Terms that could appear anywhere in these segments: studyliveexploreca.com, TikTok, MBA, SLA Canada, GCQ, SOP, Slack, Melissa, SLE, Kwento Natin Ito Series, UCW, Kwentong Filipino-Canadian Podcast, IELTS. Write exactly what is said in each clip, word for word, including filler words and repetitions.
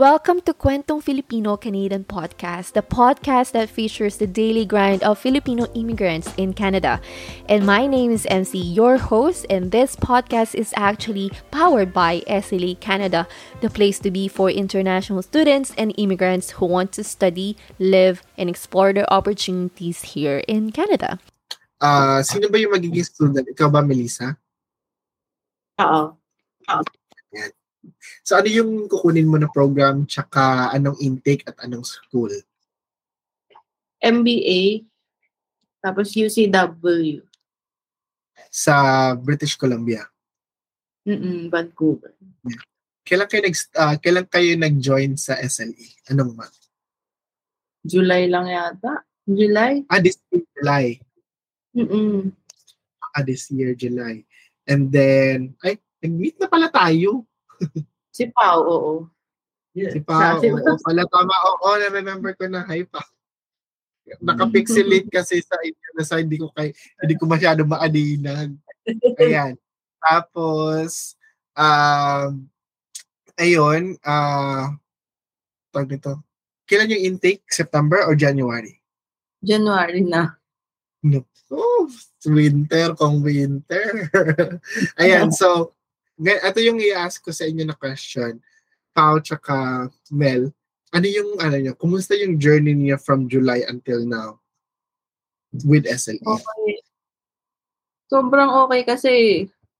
Welcome to Kwentong Filipino-Canadian Podcast, the podcast that features the daily grind of Filipino immigrants in Canada. And my name is M C, your host, and this podcast is actually powered by S L A Canada, the place to be for international students and immigrants who want to study, live, and explore their opportunities here in Canada. Uh, sino ba yung magiging student? Ikaw ba, Melissa? Oo. Oo. Yan. So, ano yung kukunin mo na program, tsaka anong intake at anong school? M B A, tapos U C W. Sa British Columbia? Mm-mm, Vancouver. Yeah. Kailan kayo, nag- uh, kailan kayo nag-join sa S L E? Anong month? July lang yata. July? Ah, this year, July. Mm-mm. Ah, this year, July. And then, ay, nag-meet na pala tayo. Si Pao, oo. Yeah. Si Pao, oo. Pala tama, oo. Na-remember ko na, hi Pa. Nakapixelate kasi sa inyo na sa hindi ko, kay, hindi ko masyado maaninag. Ayan. Tapos, uh, ayun, uh, tawag nito. Kailan yung intake? September or January? January na. No. Oh, winter kung winter. Ayan, so, ito yung i-ask ko sa inyo na question, Pao tsaka Mel, ano yung, ano nyo, kumusta yung journey niya from July until now with S L E? Okay. Sobrang okay kasi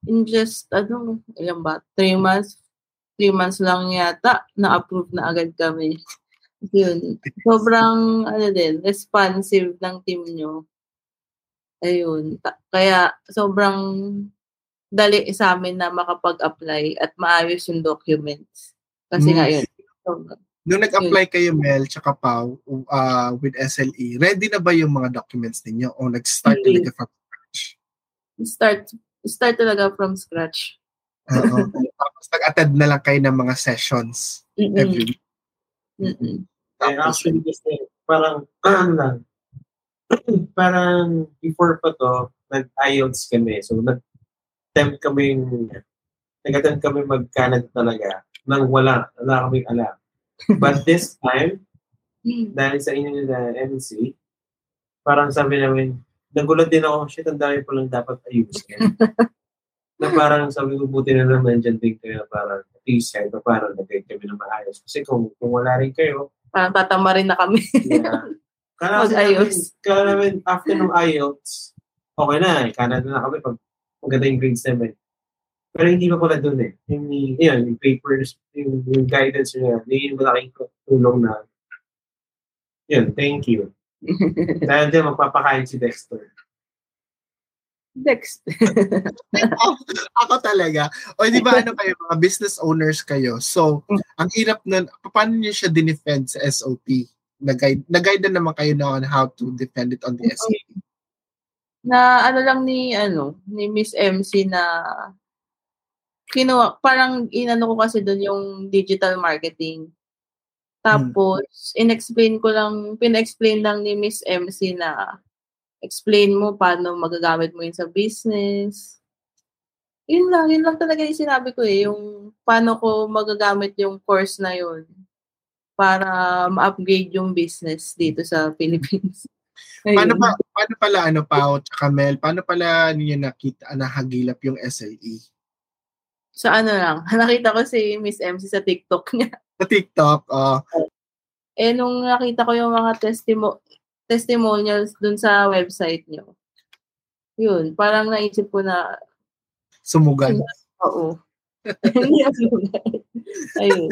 in just, ano, ilan ba, three months, three months lang yata, na-approve na agad kami. Yun. Sobrang, ano din, responsive ng team nyo. Ayun. Kaya, sobrang dali sa amin na makapag-apply at maayos yung documents. Kasi mm. nga yun. So, nung nag-apply yun. Kayo, Mel, tsaka Pao, uh, with S L E, ready na ba yung mga documents ninyo? O nag-start yeah. talaga from scratch? Start start talaga from scratch. Oo. Tapos nag-attend na lang kayo ng mga sessions. Mm-mm. Every week. Mm-mm. Tapos, actually, parang, parang, parang before pa to, nag-I E L T S kami. So, nag attempt kami, nag-attempt kami mag-Canada talaga nang wala, wala kaming alam. But this time, dahil sa inyo na M C, parang sabi namin, nagulat din ako, shit, ang dami palang dapat ayusin. Na parang sabi ko, buti na naman dyan din kayo na parang patient o parang nag-attempt kami na maayos. Kasi kung, kung wala rin kayo, parang tatama rin na kami. Yeah. Kala mag-I E L T S. Kala namin, after ng I E L T S, okay na, Canada na kami pag maganda yung grade seven. Pero hindi pa pala doon eh. Yung, yun, yung papers, yung, yung guidance niya, yun yung malaking tulong na. Yun, thank you. Dahil din, magpapakain si Dexter. Dexter. ako, ako talaga. O di ba ano kayo, mga business owners kayo. So, ang hirap nun, paano niyo siya dinefend sa S O P? Nag-guide, nag-guide na naman kayo na on how to defend it on the S O P. Na ano lang ni ano ni Miss M C na kinuha, parang inano ko kasi doon yung digital marketing. Tapos hmm. inexplain ko lang, pin-explain lang ni Miss M C na explain mo paano magagamit mo yun sa business. Yun lang, yun lang talaga yung sinabi ko eh, yung paano ko magagamit yung course na yun para ma-upgrade yung business dito sa Philippines. Ayun. Paano pa paano pala ano Pao tsaka Mel? Paano pala niyo nakita na hagilap yung S L E? So ano lang, nakita ko si Miss M C sa TikTok niya. Sa TikTok, oh. Eh nung nakita ko yung mga testimo- testimonials dun sa website niyo. Yun, parang naisip ko na sumugal. Oo. Ayun.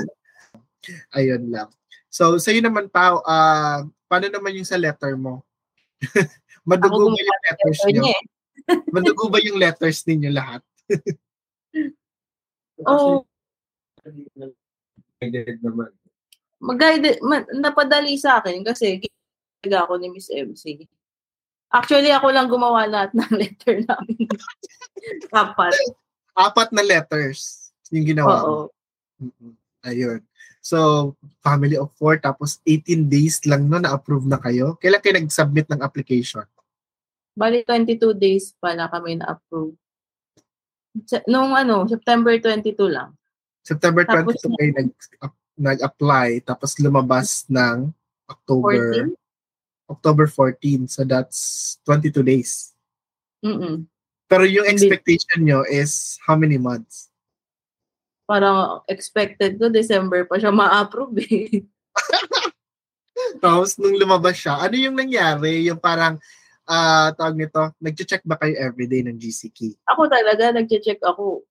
Ayun lang. So sa'yo naman Pao, uh, paano naman yung sa letter mo? Madugo ba yung letters niyo? Madugo ba yung letters ninyo lahat? Oh. Guided naman. Mag-guided, napadali sa akin kasi giga ako ni Miss M C. Actually, ako lang gumawa lahat ng letter namin. Apat. Apat na letters yung ginawa ko. Ayun. So, family of four, tapos eighteen days lang no, na-approve na kayo. Kailan kayo nag-submit ng application? Bali, twenty-two days pala kami na-approve. Noong ano, September twenty-two lang. September twenty-two tapos, kayo nag nag-apply tapos lumabas ng October fourteen? October fourteen. So that's twenty-two days. Mm-mm. Pero yung expectation nyo is how many months? Parang expected ko December pa siya ma-approve eh. Tapos nung lumabas siya, ano yung nangyari? Yung parang uh, tawag nito, nag-check ba kayo everyday ng G C Q? Ako talaga, nag-check ako.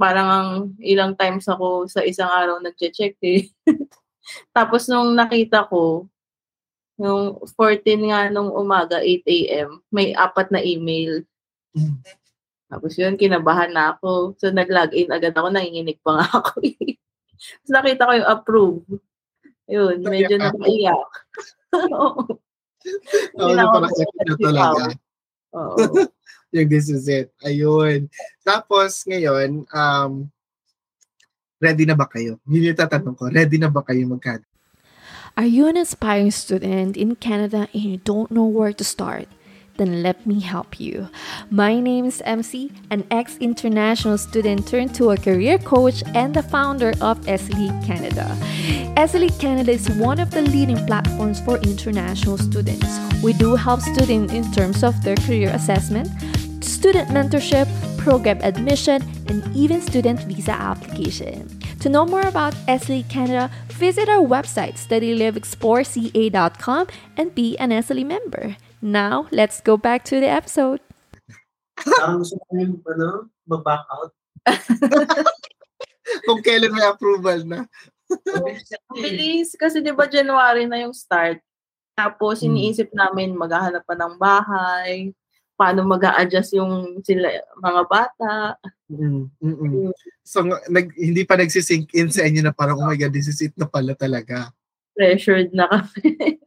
Parang ilang times ako sa isang araw nag-check eh. Tapos nung nakita ko, nung fourteen nga nung umaga, eight a.m., may apat na email. Mm. Tapos yun, kinabahan na ako. So nag-login agad ako, nanginginig pa nga ako eh. Tapos nakita ko yung approve. Yun, so, medyo nakaiyak. Oo. Tapos na parang check na talaga. Oo. Like, this is it. Ayun. Tapos, ngayon, um, ready na ba kayo? Yun yung tatanong ko. Ready na ba kayo mag-Canada? Are you an aspiring student in Canada and you don't know where to start? Then let me help you. My name is M C, an ex-international student turned to a career coach and the founder of S L A Canada. S L A Canada is one of the leading platforms for international students. We do help students in terms of their career assessment, student mentorship, program admission, and even student visa application. To know more about S L A Canada, visit our website study live explore c a dot com and be an S L A member. Now, let's go back to the episode. Parang gusto ko yung, ano, mag-back out. Kung kailan may approval na. Bilis, kasi di ba January na yung start. Tapos, iniisip namin, maghahanap pa ng bahay, paano mag-a-adjust yung sila, mga bata. Mm-mm. So, nag, hindi pa nagsisink in sa inyo na parang, oh my God, this is it na pala talaga. Pressured na kami.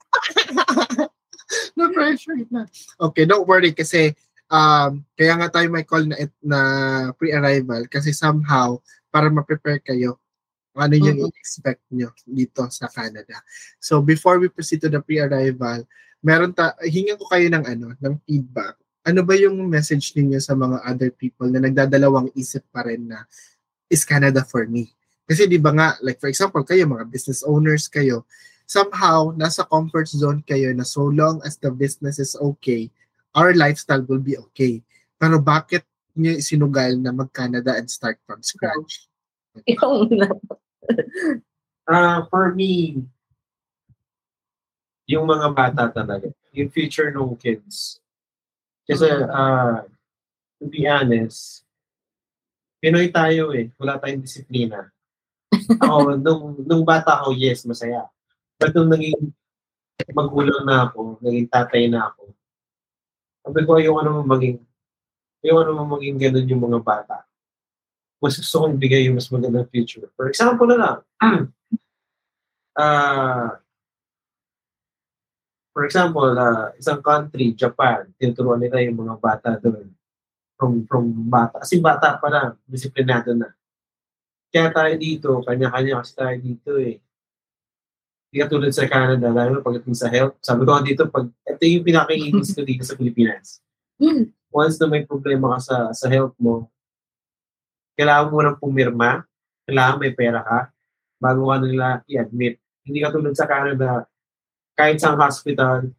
No pressure na. Okay, don't worry kasi um, kaya nga tayo may call na, na pre-arrival kasi somehow para ma-prepare kayo ano yung mm-hmm. expect nyo dito sa Canada. So before we proceed to the pre-arrival, meron ta- hingan ko kayo ng ano, ng feedback. Ano ba yung message ninyo sa mga other people na nagdadalawang isip pa rin na is Canada for me? Kasi di ba nga, like for example, kayo mga business owners kayo, somehow, nasa comfort zone kayo na so long as the business is okay, our lifestyle will be okay. Pero bakit nyo isinugal na mag-Canada and start from scratch? Uh, for me, yung mga bata talaga, yung future no kids. Kasi, uh, to be honest, Pinoy tayo eh. Wala tayong disiplina. Ako, nung, nung bata ako, yes, masaya. But nung naging magulang na ako, naging tatay na ako, sabi ko, ayaw ka naman maging, ayaw ka naman maging ganun yung mga bata. Mas gusto kong bigay yung mas magandang future. For example na lang, uh, for example, uh, isang country, Japan, tinuturuan nila yung mga bata doon. From, from bata. Kasi bata pa lang, disiplinado na. Kaya tayo dito, kanya-kanya kasi tayo dito eh. Hindi ka tulad sa Canada, lalo na pagdating sa health. Sabi ko dito, pag, ito yung pinaka-ingis ko dito sa Pilipinas. Once na may problema ka sa, sa health mo, kailangan mo nang pumirma, kailangan may pera ka, bago ka nila i-admit. Hindi ka tulad sa Canada, kahit sa hospital,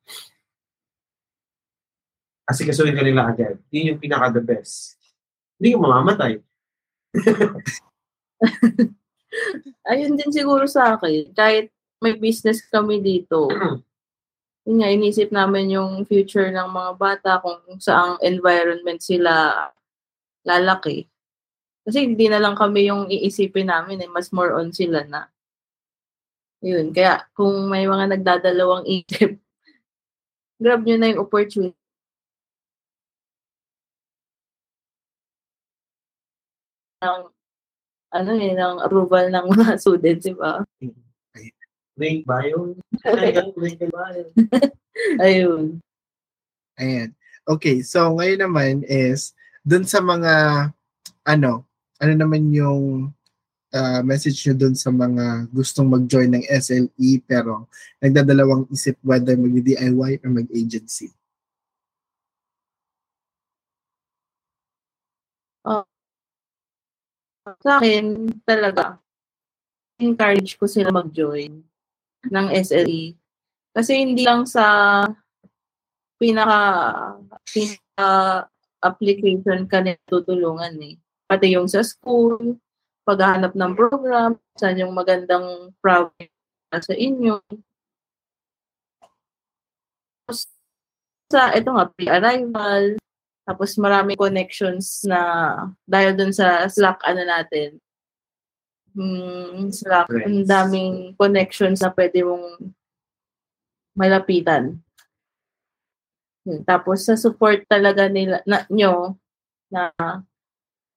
kasi kasuhin ka nila agad. Yun yung pinaka-the best. Hindi ka mamamatay. Ayun din siguro sa akin, kahit may business kami dito. Yun nga, inisip namin yung future ng mga bata kung saang environment sila lalaki. Kasi hindi na lang kami yung iisipin namin, eh. Mas more on sila na. Yun, kaya kung may mga nagdadalawang isip, grab nyo na yung opportunity. Ng, ano eh, ng approval ng mga students, diba? Link ba yun? Ayun. Ayan. Okay, so ngayon naman is, dun sa mga, ano, ano naman yung uh, message nyo dun sa mga gustong mag-join ng S L E pero nagdadalawang isip whether mag-D I Y or mag-agency? Oh. Sa akin, talaga. encourage ko sila mag-join ng S L E. Kasi hindi lang sa pinaka, pinaka application ka na tutulungan eh. Pati yung sa school, paghahanap ng program, saan yung magandang program sa inyo. Sa, ito nga, pre-arrival, tapos maraming connections na dahil dun sa Slack, ano natin, hmm, Slack, ang daming connections na pwede mong malapitan. Tapos sa support talaga nila, na, nyo, na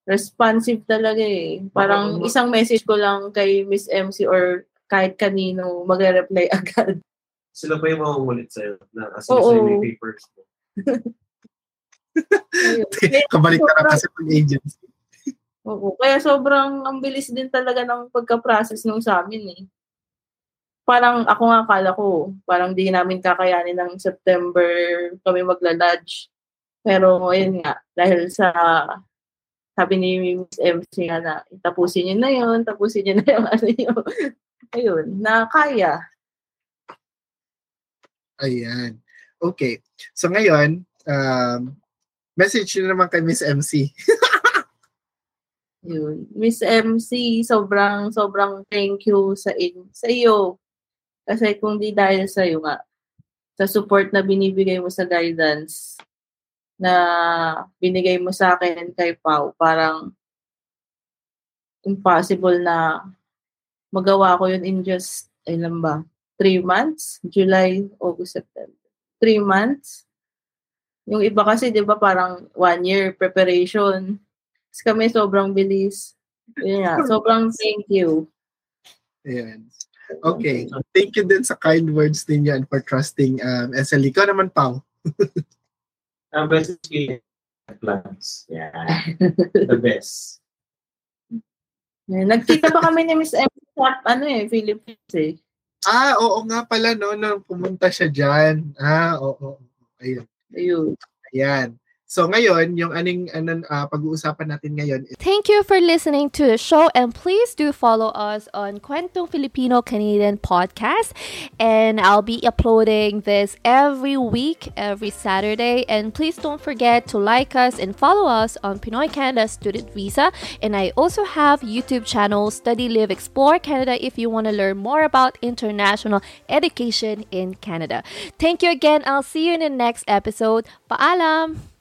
responsive talaga eh. Parang okay, isang message ko lang kay Miss M C or kahit kanino, mag-reply agad. Sila pa yung mahuhulit sa'yo na kasi sa'yo may papers mo. Kabalik na lang kasi pag agency. Oo. Kaya sobrang ang bilis din talaga ng pagka-process nung sa amin eh. Parang ako nga akala ko, parang di namin kakayanin ng September kami magla-lodge. Pero ayun nga, dahil sa sabi ni Miss M C nga na tapusin nyo na yun, tapusin nyo na yung ano yun. Ayun, na kaya. Ayan. Okay. So ngayon, um, message nyo naman kay Miss M C. Yun. Miss M C, sobrang, sobrang thank you sa, in- sa iyo. Kasi kung di dahil sa iyo nga, sa support na binibigay mo sa guidance, na binigay mo sa akin kay Pao, parang impossible na magawa ko yun in just, ilan ba? Three months, July, August, September. Three months. Yung iba kasi, di ba, parang one year preparation. Kasi kami sobrang bilis. Yeah, sobrang thank you. Ayan. Okay. Thank you din sa kind words din yan for trusting um, S L E. Ikaw naman, Pao. Ang best is plans. Yeah. The best. Nagkita pa kami ni Miss M. Ano eh, Philippines eh. Ah, oo nga pala, no, nung pumunta siya dyan. Ah, oo. Ayun. Ayun. Ayan. So ngayon, yung aning anong, uh, pag-uusapan natin ngayon. Is... Thank you for listening to the show and please do follow us on Kwentong Filipino-Canadian Podcast. And I'll be uploading this every week, every Saturday. And please don't forget to like us and follow us on Pinoy Canada Student Visa. And I also have YouTube channel, Study Live Explore Canada, if you want to learn more about international education in Canada. Thank you again. I'll see you in the next episode. Paalam!